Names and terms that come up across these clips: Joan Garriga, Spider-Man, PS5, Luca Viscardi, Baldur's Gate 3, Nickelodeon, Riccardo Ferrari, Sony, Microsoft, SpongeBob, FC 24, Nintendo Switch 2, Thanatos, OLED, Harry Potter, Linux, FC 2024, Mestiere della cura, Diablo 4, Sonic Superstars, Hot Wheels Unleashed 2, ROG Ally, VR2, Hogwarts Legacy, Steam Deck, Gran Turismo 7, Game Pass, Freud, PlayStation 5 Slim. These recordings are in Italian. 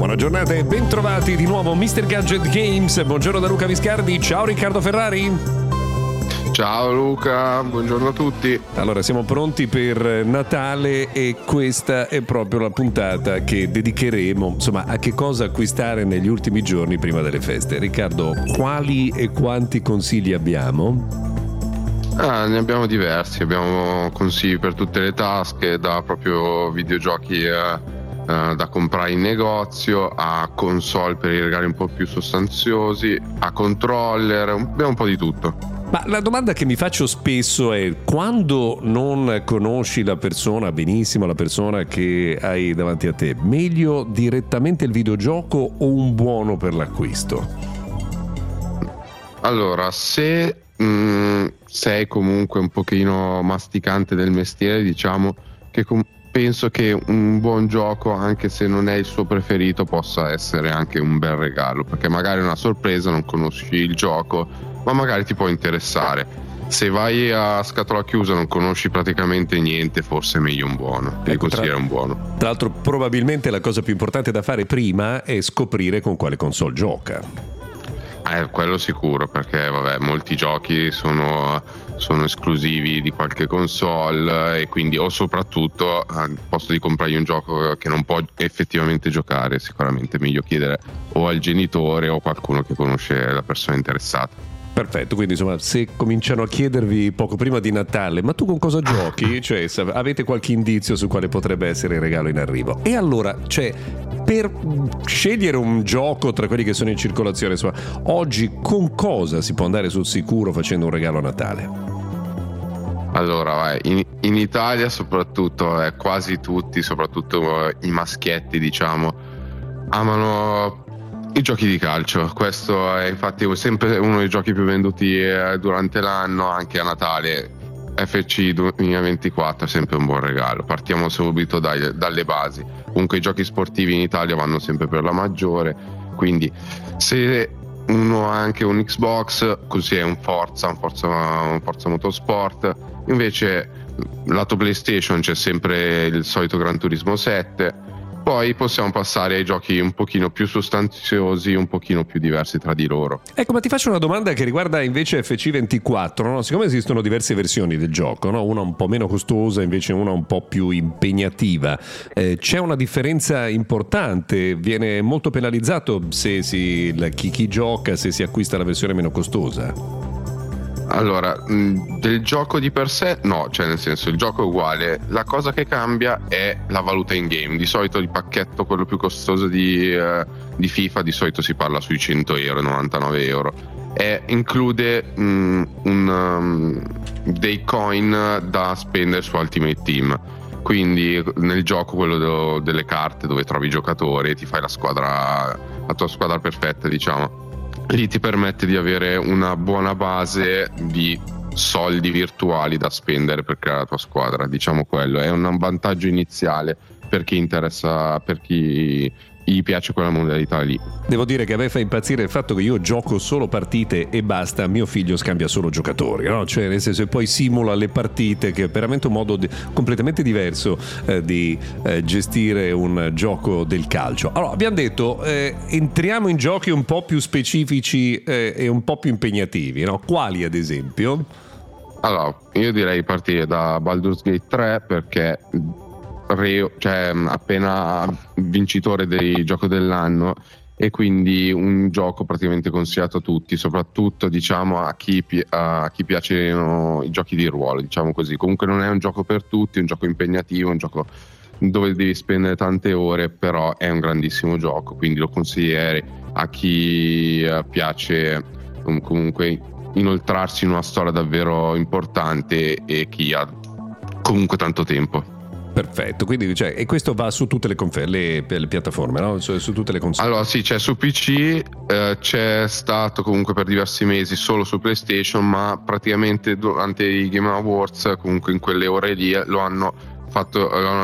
Buona giornata e bentrovati di nuovo Mr. Gadget Games. Buongiorno da Luca Viscardi, ciao Riccardo Ferrari. Ciao Luca, buongiorno a tutti. Allora, siamo pronti per Natale e questa è proprio la puntata che dedicheremo, insomma, a che cosa acquistare negli ultimi giorni prima delle feste. Riccardo, quali e quanti consigli abbiamo? Ne abbiamo diversi, abbiamo consigli per tutte le tasche, da proprio videogiochi da comprare in negozio, a console per i regali un po' più sostanziosi, a controller, abbiamo un po' di tutto. Ma la domanda che mi faccio spesso è: quando non conosci la persona benissimo, la persona che hai davanti a te, meglio direttamente il videogioco o un buono per l'acquisto? Allora, se sei comunque un pochino masticante del mestiere, diciamo che penso che un buon gioco, anche se non è il suo preferito, possa essere anche un bel regalo, perché magari è una sorpresa, non conosci il gioco, ma magari ti può interessare. Se vai a scatola chiusa, non conosci praticamente niente, forse è meglio un buono. Ecco, consigliere un buono. Tra l'altro, probabilmente la cosa più importante da fare prima è scoprire con quale console gioca. Quello sicuro, perché vabbè, molti giochi sono esclusivi di qualche console, e quindi, o soprattutto, al posto di comprargli un gioco che non può effettivamente giocare, sicuramente è meglio chiedere o al genitore o qualcuno che conosce la persona interessata. Perfetto, quindi insomma, se cominciano a chiedervi poco prima di Natale ma tu con cosa giochi, cioè avete qualche indizio su quale potrebbe essere il regalo in arrivo. E allora, cioè, per scegliere un gioco tra quelli che sono in circolazione, insomma, oggi con cosa si può andare sul sicuro facendo un regalo a Natale? Allora, vai. In Italia soprattutto, quasi tutti, soprattutto i maschietti, diciamo, amano i giochi di calcio. Questo è infatti sempre uno dei giochi più venduti durante l'anno, anche a Natale. FC 2024 è sempre un buon regalo. Partiamo subito dalle basi. Comunque i giochi sportivi in Italia vanno sempre per la maggiore, quindi se uno ha anche un Xbox, così è un Forza Motorsport. Invece lato PlayStation c'è sempre il solito Gran Turismo 7. Poi possiamo passare ai giochi un pochino più sostanziosi, un pochino più diversi tra di loro. Ecco, ma ti faccio una domanda che riguarda invece FC24, no? Siccome esistono diverse versioni del gioco, no? Una un po' meno costosa, invece una un po' più impegnativa, c'è una differenza importante, viene molto penalizzato se chi gioca, se si acquista la versione meno costosa? Allora, del gioco di per sé no, cioè nel senso il gioco è uguale, la cosa che cambia è la valuta in game. Di solito il pacchetto, quello più costoso di FIFA, di solito si parla sui 100 euro, 99 euro, e include dei coin da spendere su Ultimate Team. Quindi nel gioco, quello delle carte dove trovi i giocatori e ti fai la tua squadra perfetta, diciamo, lì ti permette di avere una buona base di soldi virtuali da spendere per creare la tua squadra, diciamo. Quello è un vantaggio iniziale per chi interessa, per chi gli piace quella modalità lì. Devo dire che a me fa impazzire il fatto che io gioco solo partite e basta, mio figlio scambia solo giocatori, no? Cioè, nel senso, e poi simula le partite, che è veramente un modo completamente diverso di gestire un gioco del calcio. Allora, abbiamo detto, entriamo in giochi un po' più specifici e un po' più impegnativi, no? Quali, ad esempio? Allora, io direi partire da Baldur's Gate 3, perché cioè appena vincitore del gioco dell'anno, e quindi un gioco praticamente consigliato a tutti, soprattutto, diciamo, a chi piacciono i giochi di ruolo, diciamo così. Comunque non è un gioco per tutti, è un gioco impegnativo, un gioco dove devi spendere tante ore, però è un grandissimo gioco, quindi lo consiglierei a chi piace comunque inoltrarsi in una storia davvero importante e chi ha comunque tanto tempo. perfetto, quindi cioè, e questo va su tutte le piattaforme, no? Su tutte le console. Allora sì, c'è su PC, c'è stato comunque per diversi mesi solo su PlayStation, ma praticamente durante i Game Awards, comunque in quelle ore lì, l'hanno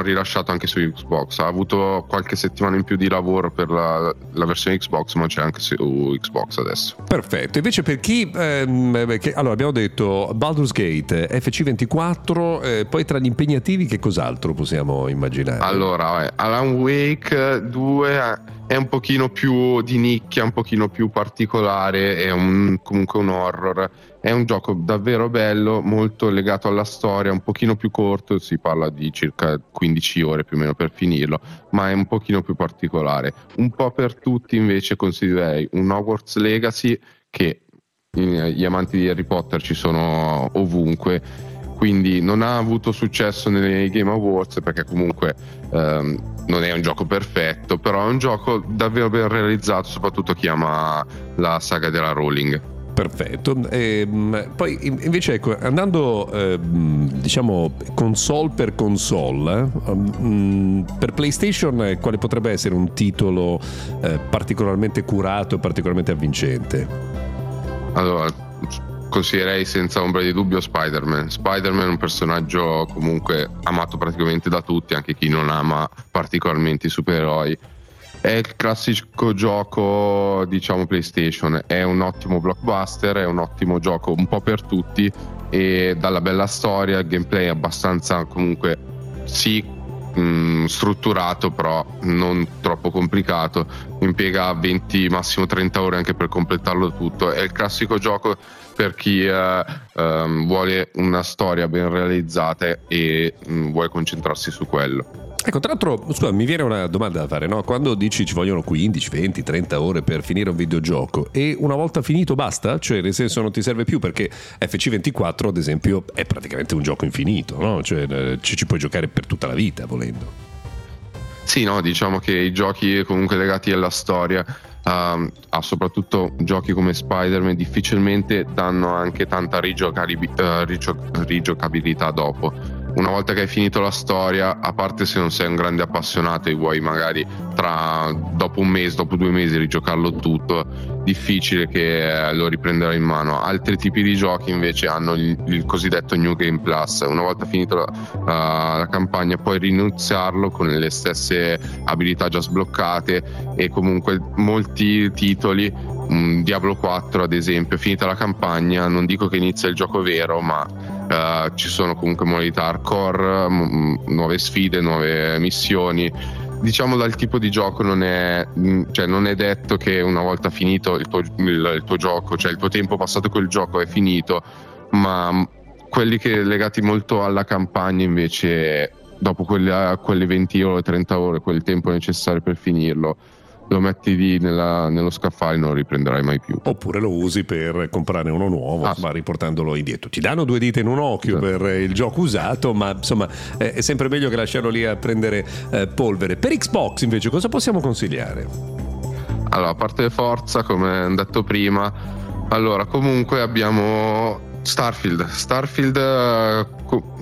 rilasciato anche su Xbox. Ha avuto qualche settimana in più di lavoro per la versione Xbox, ma c'è anche su Xbox adesso. Perfetto. Invece per chi allora abbiamo detto Baldur's Gate, FC 24, poi tra gli impegnativi che cos'altro possiamo immaginare? Allora Alan Wake 2 è un pochino più di nicchia, un pochino più particolare, è comunque un horror. È un gioco davvero bello, molto legato alla storia, un pochino più corto, si parla di circa 15 ore più o meno per finirlo, ma è un pochino più particolare. Un po' per tutti invece consiglierei un Hogwarts Legacy, che gli amanti di Harry Potter ci sono ovunque, quindi non ha avuto successo nei Game Awards perché comunque non è un gioco perfetto, però è un gioco davvero ben realizzato, soprattutto chi ama la saga della Rowling. Perfetto. E poi invece ecco, andando diciamo console per console, per PlayStation quale potrebbe essere un titolo particolarmente curato, particolarmente avvincente? Allora consiglierei senza ombra di dubbio Spider-Man, è un personaggio comunque amato praticamente da tutti, anche chi non ama particolarmente i supereroi. È il classico gioco, diciamo, PlayStation, è un ottimo blockbuster, è un ottimo gioco un po' per tutti, e dalla bella storia, il gameplay è abbastanza comunque strutturato, però non troppo complicato, impiega 20 massimo 30 ore anche per completarlo tutto. È il classico gioco per chi vuole una storia ben realizzata e vuole concentrarsi su quello. Ecco, tra l'altro, scusa, mi viene una domanda da fare, no? Quando dici ci vogliono 15, 20, 30 ore per finire un videogioco, e una volta finito basta? Cioè, nel senso, non ti serve più? Perché FC24, ad esempio, è praticamente un gioco infinito, no? Cioè, ci puoi giocare per tutta la vita, volendo. Sì, no, diciamo che i giochi comunque legati alla storia, soprattutto giochi come Spider-Man, difficilmente danno anche tanta rigiocabilità dopo. Una volta che hai finito la storia, a parte se non sei un grande appassionato e vuoi magari dopo un mese, dopo 2 mesi rigiocarlo tutto, difficile che lo riprenderai in mano. Altri tipi di giochi invece hanno il cosiddetto New Game Plus. Una volta finita la campagna puoi riniziarlo con le stesse abilità già sbloccate, e comunque molti titoli, Diablo 4 ad esempio, finita la campagna non dico che inizia il gioco vero, ma ci sono comunque modalità hardcore, nuove sfide, nuove missioni. Diciamo dal tipo di gioco non è detto che una volta finito il tuo gioco, cioè il tuo tempo passato col gioco è finito, ma quelli che legati molto alla campagna invece dopo quelle 20 ore, 30 ore, quel tempo necessario per finirlo, lo metti lì nello scaffale e non lo riprenderai mai più. Oppure lo usi per comprare uno nuovo, ma riportandolo indietro. Ti danno 2 dita in un occhio, esatto, per il gioco usato, ma insomma è sempre meglio che lasciarlo lì a prendere polvere. Per Xbox invece cosa possiamo consigliare? Allora, a parte Forza, come detto prima, allora comunque abbiamo Starfield,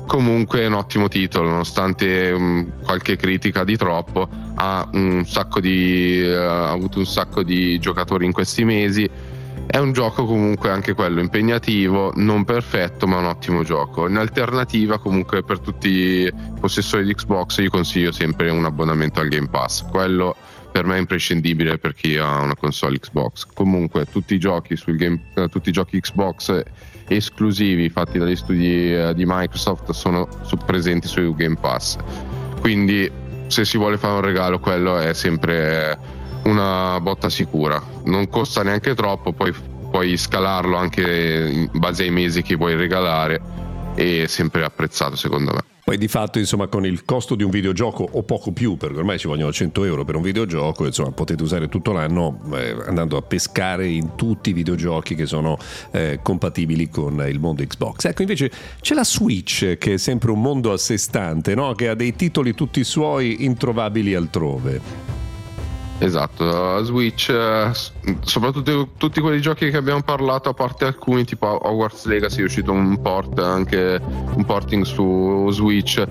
comunque è un ottimo titolo, nonostante qualche critica di troppo, ha avuto un sacco di giocatori in questi mesi. È un gioco comunque anche quello impegnativo, non perfetto, ma un ottimo gioco. In alternativa, comunque, per tutti i possessori di Xbox io consiglio sempre un abbonamento al Game Pass. Quello per me è imprescindibile per chi ha una console Xbox. Comunque tutti i giochi tutti i giochi Xbox esclusivi fatti dagli studi di Microsoft sono presenti su Game Pass, quindi se si vuole fare un regalo quello è sempre una botta sicura, non costa neanche troppo, poi puoi scalarlo anche in base ai mesi che vuoi regalare, e sempre apprezzato secondo me. Poi di fatto, insomma, con il costo di un videogioco o poco più, perché ormai ci vogliono 100 euro per un videogioco, insomma potete usare tutto l'anno andando a pescare in tutti i videogiochi che sono compatibili con il mondo Xbox. Ecco, invece c'è la Switch, che è sempre un mondo a sé stante, no? Che ha dei titoli tutti suoi, introvabili altrove. Esatto, Switch, soprattutto tutti quei giochi che abbiamo parlato, a parte alcuni tipo Hogwarts Legacy, è uscito un porting su Switch.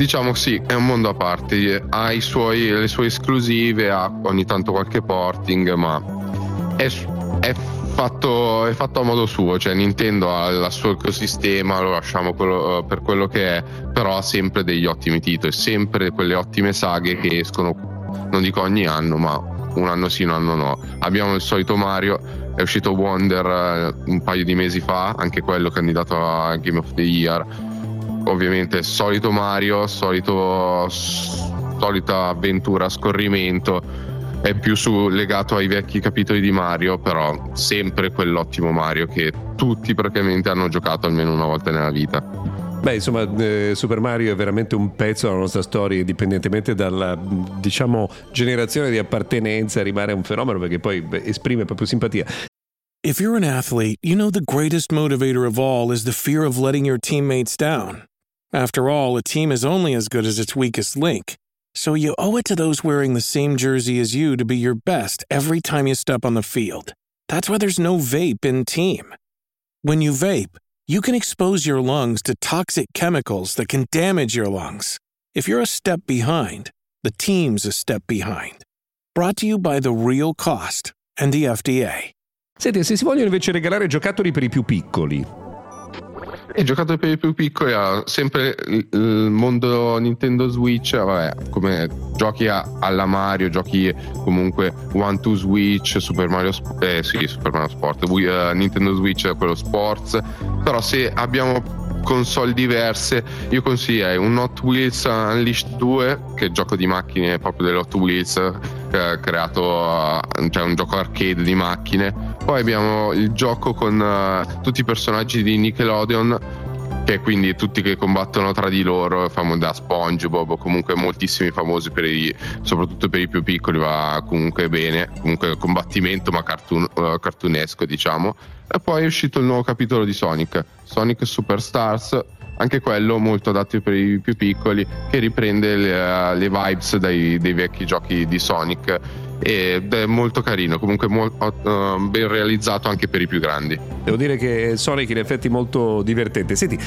diciamo sì, è un mondo a parte, ha le sue esclusive, ha ogni tanto qualche porting, ma è fatto a modo suo, cioè Nintendo ha il suo ecosistema, lo lasciamo per quello che è, però ha sempre degli ottimi titoli, sempre quelle ottime saghe che escono, non dico ogni anno, ma un anno sì, un anno no. Abbiamo il solito Mario, è uscito Wonder un paio di mesi fa, anche quello candidato a Game of the Year. Ovviamente solito Mario, solita avventura a scorrimento, è più legato ai vecchi capitoli di Mario, però sempre quell'ottimo Mario che tutti praticamente hanno giocato almeno una volta nella vita. Beh, insomma, Super Mario è veramente un pezzo della nostra storia, indipendentemente dalla, diciamo, generazione di appartenenza, rimane un fenomeno perché poi esprime proprio simpatia. If you're an athlete, you know the greatest motivator of all is the fear of letting your teammates down. After all, a team is only as good as its weakest link. So you owe it to those wearing the same jersey as you to be your best every time you step on the field. That's why there's no vape in team. When you vape, you can expose your lungs to toxic chemicals that can damage your lungs. If you're a step behind, the team's a step behind. Brought to you by The Real Cost and the FDA. Senti, se si vogliono invece regalare giocattoli per i più piccoli. E giocattoli per i più piccoli ha sempre il mondo Nintendo Switch, vabbè, come giochi alla Mario, giochi comunque One to Switch, Super Mario Sport, Nintendo Switch è quello Sports, però se abbiamo console diverse io consiglierei un Hot Wheels Unleashed 2, che è il gioco di macchine proprio delle Hot Wheels, creato, cioè un gioco arcade di macchine. Poi abbiamo il gioco con tutti i personaggi di Nickelodeon, che quindi tutti che combattono tra di loro, da SpongeBob, comunque moltissimi famosi soprattutto per i più piccoli va comunque bene, comunque combattimento ma cartunesco, diciamo. E poi è uscito il nuovo capitolo di Sonic Superstars, anche quello molto adatto per i più piccoli, che riprende le vibes dei vecchi giochi di Sonic ed è molto carino, comunque ben realizzato anche per i più grandi. Devo dire che Sonic in effetti molto divertente. Senti,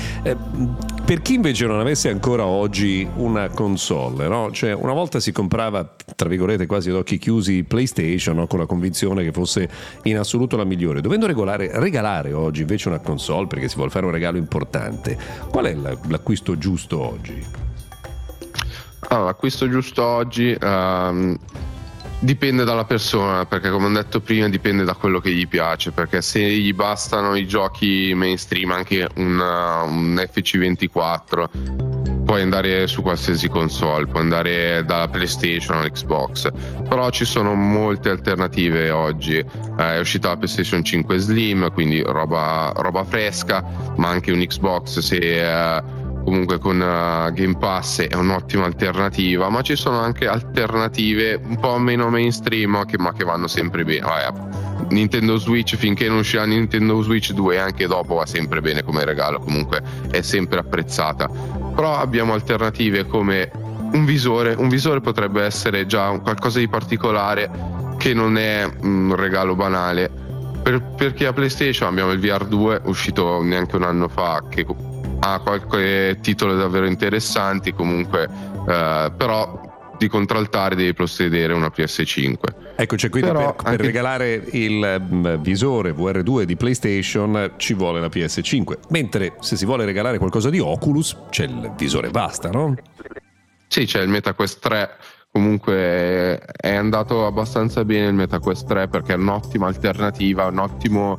per chi invece non avesse ancora oggi una console, no? Cioè una volta si comprava, tra virgolette, quasi ad occhi chiusi PlayStation, no? Con la convinzione che fosse in assoluto la migliore. Dovendo regalare oggi invece una console perché si vuole fare un regalo importante, qual è l'acquisto giusto oggi? Allora, l'acquisto giusto oggi dipende dalla persona, perché come ho detto prima dipende da quello che gli piace, perché se gli bastano i giochi mainstream, anche un FC 2024, puoi andare su qualsiasi console, puoi andare dalla PlayStation all'Xbox, però ci sono molte alternative oggi. È uscita la PlayStation 5 Slim, quindi roba fresca, ma anche un Xbox se comunque con Game Pass è un'ottima alternativa, ma ci sono anche alternative un po' meno mainstream ma che vanno sempre bene. Nintendo Switch, finché non uscirà Nintendo Switch 2 anche dopo, va sempre bene come regalo, comunque è sempre apprezzata. Però abbiamo alternative come un visore potrebbe essere già un qualcosa di particolare, che non è un regalo banale. Per chi ha PlayStation abbiamo il VR2, uscito neanche un anno fa, che ha qualche titolo davvero interessanti comunque, però di contraltare devi possedere una PS5. Ecco, cioè quindi per regalare il visore VR2 di PlayStation ci vuole la PS5, mentre se si vuole regalare qualcosa di Oculus c'è il visore, basta, no? Sì, c'è il Meta Quest 3, comunque è andato abbastanza bene il Meta Quest 3 perché è un'ottima alternativa, un ottimo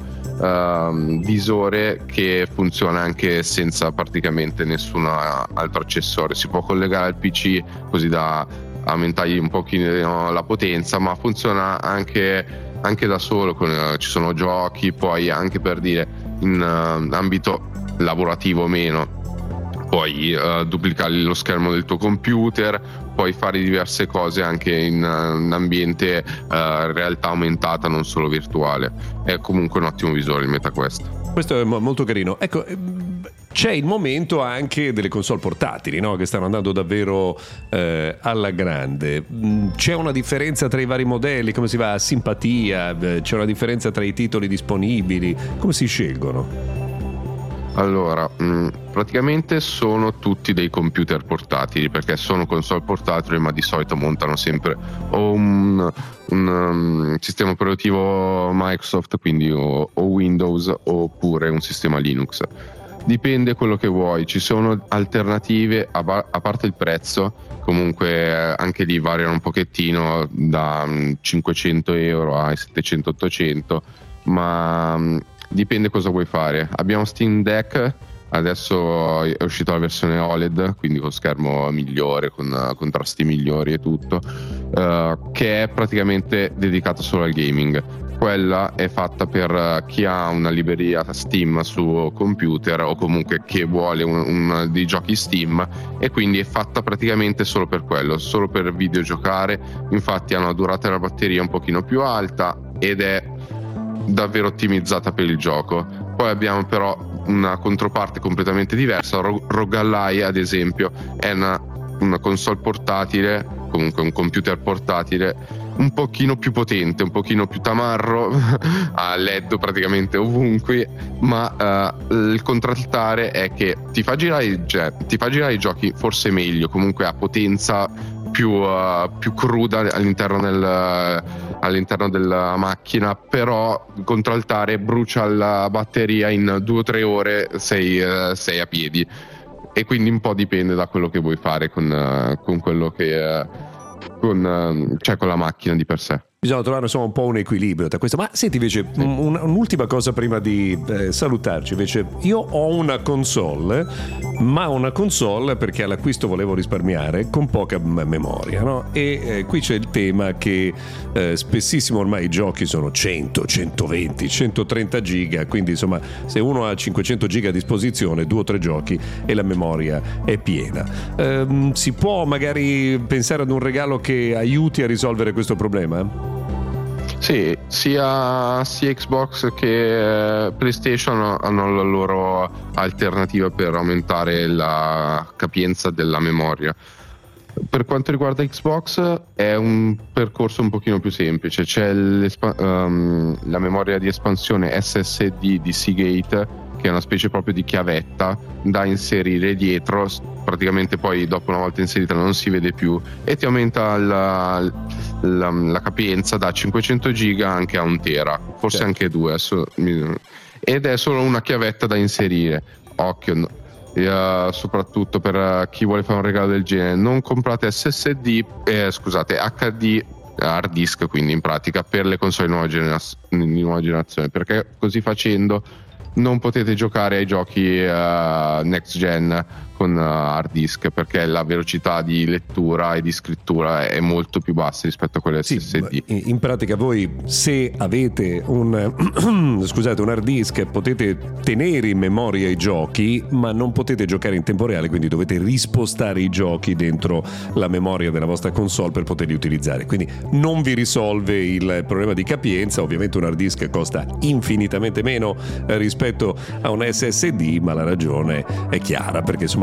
visore che funziona anche senza praticamente nessun altro accessorio. Si può collegare al PC così da aumentargli un pochino la potenza, ma funziona anche da solo, ci sono giochi. Poi anche per dire in ambito lavorativo o meno, puoi duplicare lo schermo del tuo computer, puoi fare diverse cose anche in ambiente realtà aumentata, non solo virtuale. È comunque un ottimo visore il Meta Quest. Questo è molto carino. Ecco, c'è il momento anche delle console portatili, no? Che stanno andando davvero alla grande. C'è una differenza tra i vari modelli? Come si va a simpatia? C'è una differenza tra i titoli disponibili? Come si scelgono? Allora, praticamente sono tutti dei computer portatili, perché sono console portatili, ma di solito montano sempre o un sistema operativo Microsoft, quindi o Windows, oppure un sistema Linux. Dipende quello che vuoi, ci sono alternative a parte il prezzo, comunque anche lì variano un pochettino da €500 ai €700-800, ma dipende cosa vuoi fare. Abbiamo Steam Deck, adesso è uscita la versione OLED, quindi con schermo migliore, con contrasti migliori e tutto, che è praticamente dedicata solo al gaming. Quella è fatta per chi ha una libreria Steam su computer, o comunque che vuole dei giochi Steam, e quindi è fatta praticamente solo per quello, solo per videogiocare. Infatti ha una durata della batteria un pochino più alta ed è davvero ottimizzata per il gioco. Poi abbiamo però una controparte completamente diversa. ROG Ally, ad esempio, è una console portatile, comunque un computer portatile un pochino più potente, un pochino più tamarro, a LED praticamente ovunque, ma il contraltare è che ti fa girare i giochi forse meglio, comunque a potenza più cruda all'interno della macchina, però il contraltare brucia la batteria in 2 o 3 ore, sei a piedi, e quindi un po' dipende da quello che vuoi fare con quello che... con la macchina di per sé. Bisogna trovare insomma un po' un equilibrio tra questo. Ma senti invece, sì, un'ultima cosa prima di salutarci. Invece io ho una console, ma una console perché all'acquisto volevo risparmiare, con poca memoria, no? E qui c'è il tema che spessissimo ormai i giochi sono 100, 120, 130 giga, quindi insomma se uno ha 500 giga a disposizione, 2 o 3 giochi e la memoria è piena. Si può magari pensare ad un regalo che aiuti a risolvere questo problema? Sì, sia Xbox che PlayStation hanno la loro alternativa per aumentare la capienza della memoria. Per quanto riguarda Xbox è un percorso un pochino più semplice, c'è la memoria di espansione SSD di Seagate, che è una specie proprio di chiavetta da inserire dietro, praticamente poi dopo una volta inserita non si vede più, e ti aumenta la capienza da 500 giga anche a 1 tera, forse certo, anche 2, ed è solo una chiavetta da inserire. Occhio, soprattutto per chi vuole fare un regalo del genere, non comprate HD hard disk, quindi in pratica per le console di nuova generazione, perché così facendo non potete giocare ai giochi next gen con hard disk, perché la velocità di lettura e di scrittura è molto più bassa rispetto a quella SSD. In pratica voi, se avete un hard disk, potete tenere in memoria i giochi, ma non potete giocare in tempo reale, quindi dovete rispostare i giochi dentro la memoria della vostra console per poterli utilizzare. Quindi non vi risolve il problema di capienza. Ovviamente un hard disk costa infinitamente meno rispetto a un SSD, ma la ragione è chiara, perché insomma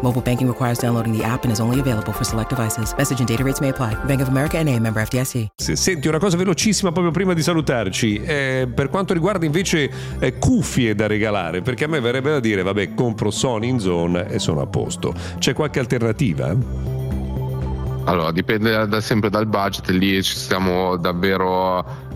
Mobile banking requires downloading the app and is only available for select devices. Message and data rates may apply. Bank of America N.A. member FDIC. Senti, una cosa velocissima proprio prima di salutarci. Per quanto riguarda invece cuffie da regalare, perché a me verrebbe da dire, vabbè, compro Sony in zone e sono a posto. C'è qualche alternativa? Allora, dipende sempre dal budget. Lì ci stiamo davvero...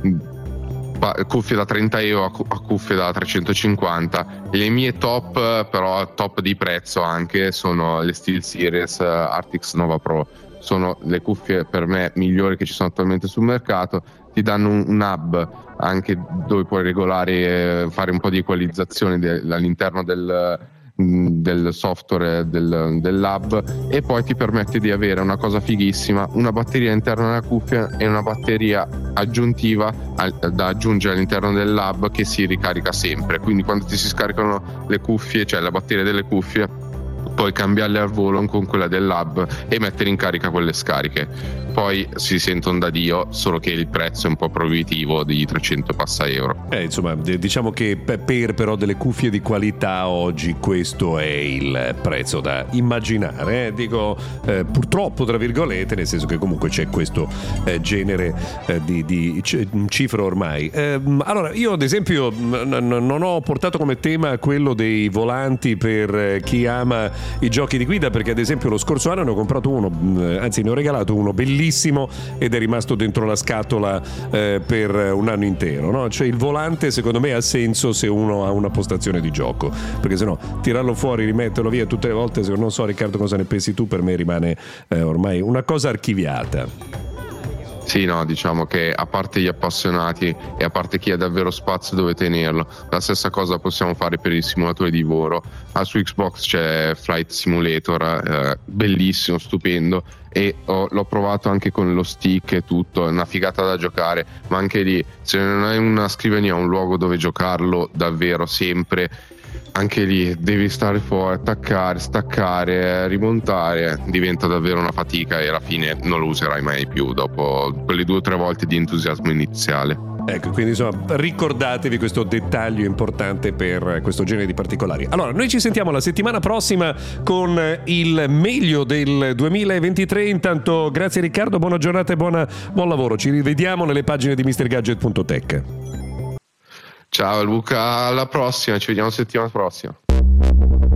cuffie da €30 a cuffie da $350. Le mie top, però top di prezzo anche, sono le SteelSeries Arctis Nova Pro. Sono le cuffie per me migliori che ci sono attualmente sul mercato. Ti danno un hub anche dove puoi regolare, fare un po' di equalizzazione all'interno del software dell'hub, e poi ti permette di avere una cosa fighissima, una batteria interna alla cuffia e una batteria aggiuntiva da aggiungere all'interno dell'hub che si ricarica sempre, quindi quando ti si scaricano le cuffie, cioè la batteria delle cuffie, poi cambiarle al volo con quella del hub e mettere in carica quelle scariche. Poi si sentono da Dio, solo che il prezzo è un po' proibitivo di 300 passa euro. Insomma, diciamo che per però delle cuffie di qualità oggi questo è il prezzo da immaginare. Dico purtroppo, tra virgolette, nel senso che comunque c'è questo genere di cifre ormai. Allora, io ad esempio non ho portato come tema quello dei volanti per chi ama i giochi di guida, perché ad esempio lo scorso anno ne ho comprato uno, anzi ne ho regalato uno bellissimo ed è rimasto dentro la scatola per un anno intero, no? Cioè il volante secondo me ha senso se uno ha una postazione di gioco, perché sennò tirarlo fuori, rimetterlo via tutte le volte, se non so Riccardo cosa ne pensi tu, per me rimane ormai una cosa archiviata. Sì, no, diciamo che a parte gli appassionati e a parte chi ha davvero spazio dove tenerlo, la stessa cosa possiamo fare per il simulatore di volo. Su Xbox c'è Flight Simulator, bellissimo, stupendo, e l'ho provato anche con lo stick e tutto, è una figata da giocare, ma anche lì se non hai una scrivania, un luogo dove giocarlo davvero sempre, anche lì devi stare fuori, attaccare, staccare, rimontare, diventa davvero una fatica e alla fine non lo userai mai più dopo quelle 2 o 3 volte di entusiasmo iniziale. Ecco, quindi insomma ricordatevi questo dettaglio importante per questo genere di particolari. Allora, noi ci sentiamo la settimana prossima con il meglio del 2023. Intanto grazie Riccardo, buona giornata e buon lavoro. Ci rivediamo nelle pagine di MrGadget.tech. Ciao Luca, alla prossima, ci vediamo settimana prossima.